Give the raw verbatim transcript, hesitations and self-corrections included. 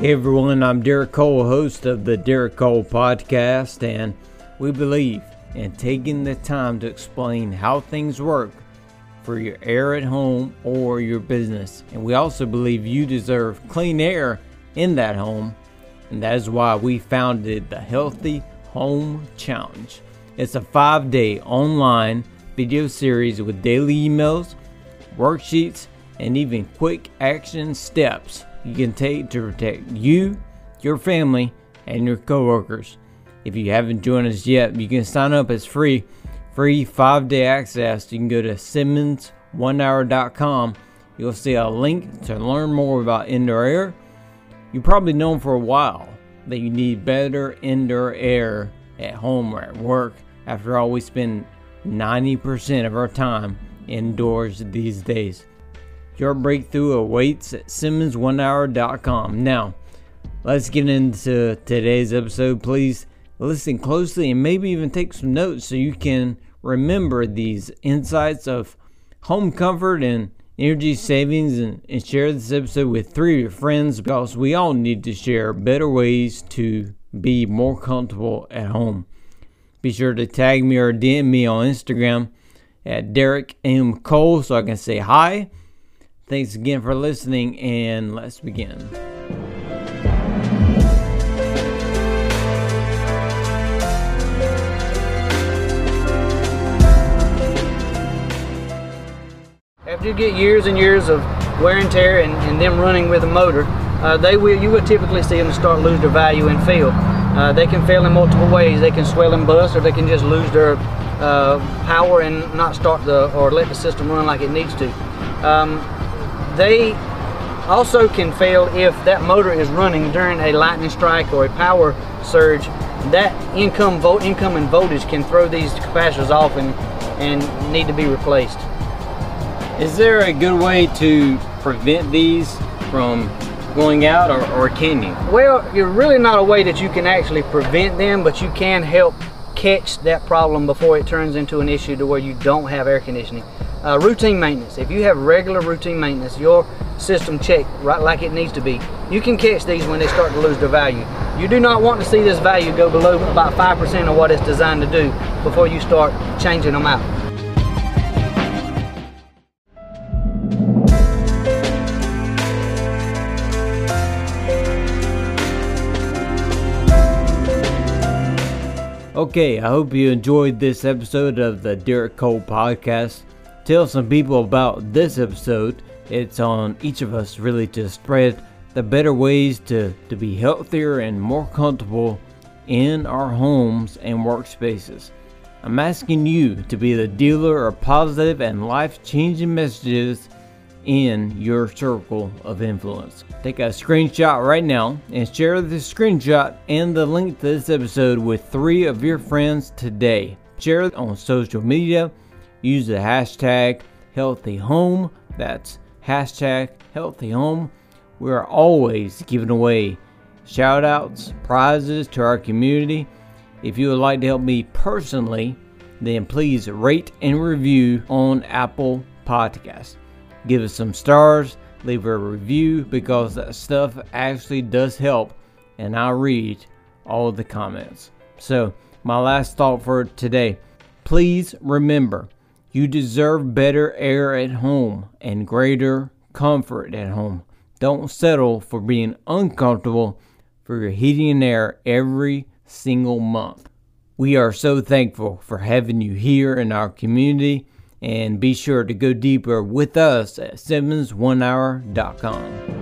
Hey everyone, I'm Derek Cole, host of the Derek Cole Podcast, and we believe in taking the time to explain how things work for your air at home or your business. And we also believe you deserve clean air in that home, and that is why we founded the Healthy Home Challenge. It's a five-day online video series with daily emails, worksheets, and even quick action steps you can take to protect you, your family, and your coworkers. If you haven't joined us yet, you can sign up. It's free, free five-day access. You can go to Simmons One Hour dot com. You'll see a link to learn more about indoor air. You've probably known for a while that you need better indoor air at home or at work. After all, we spend ninety percent of our time indoors these days. Your breakthrough awaits at Simmons One Hour dot com. Now, let's get into today's episode. Please listen closely and maybe even take some notes so you can remember these insights of home comfort and energy savings, and, and share this episode with three of your friends, because we all need to share better ways to be more comfortable at home. Be sure to tag me or D M me on Instagram at Derek M. Cole so I can say hi. Thanks again for listening, and let's begin. After you get years and years of wear and tear and, and them running with a motor, uh, they will. you will typically see them start lose their value and fail. Uh, they can fail in multiple ways. They can swell and bust, or they can just lose their uh, power and not start the or let the system run like it needs to. Um, they also can fail if that motor is running during a lightning strike or a power surge. That income volt, income and voltage can throw these capacitors off and, and need to be replaced. Is there a good way to prevent these from going out, or, or can you? Well, you're really not a way that you can actually prevent them, but you can help catch that problem before it turns into an issue to where you don't have air conditioning. Uh, routine maintenance. If you have regular routine maintenance, your system checked right like it needs to be, you can catch these when they start to lose their value. You do not want to see this value go below about five percent of what it's designed to do before you start changing them out. Okay, I hope you enjoyed this episode of the Derek Cole Podcast. Tell some people about this episode. It's on each of us really to spread the better ways to, to be healthier and more comfortable in our homes and workspaces. I'm asking you to be the dealer of positive and life-changing messages in your circle of influence. Take a screenshot right now and share the screenshot and the link to this episode with three of your friends today. Share it on social media. Use the hashtag Healthy Home. That's hashtag Healthy Home. We are always giving away shout outs, prizes to our community. If you would like to help me personally, then please rate and review on Apple Podcasts. Give us some stars, leave a review, because that stuff actually does help, and I read all the comments. So, my last thought for today, please remember, you deserve better air at home and greater comfort at home. Don't settle for being uncomfortable for your heating and air every single month. We are so thankful for having you here in our community. And be sure to go deeper with us at Simmons One Hour dot com.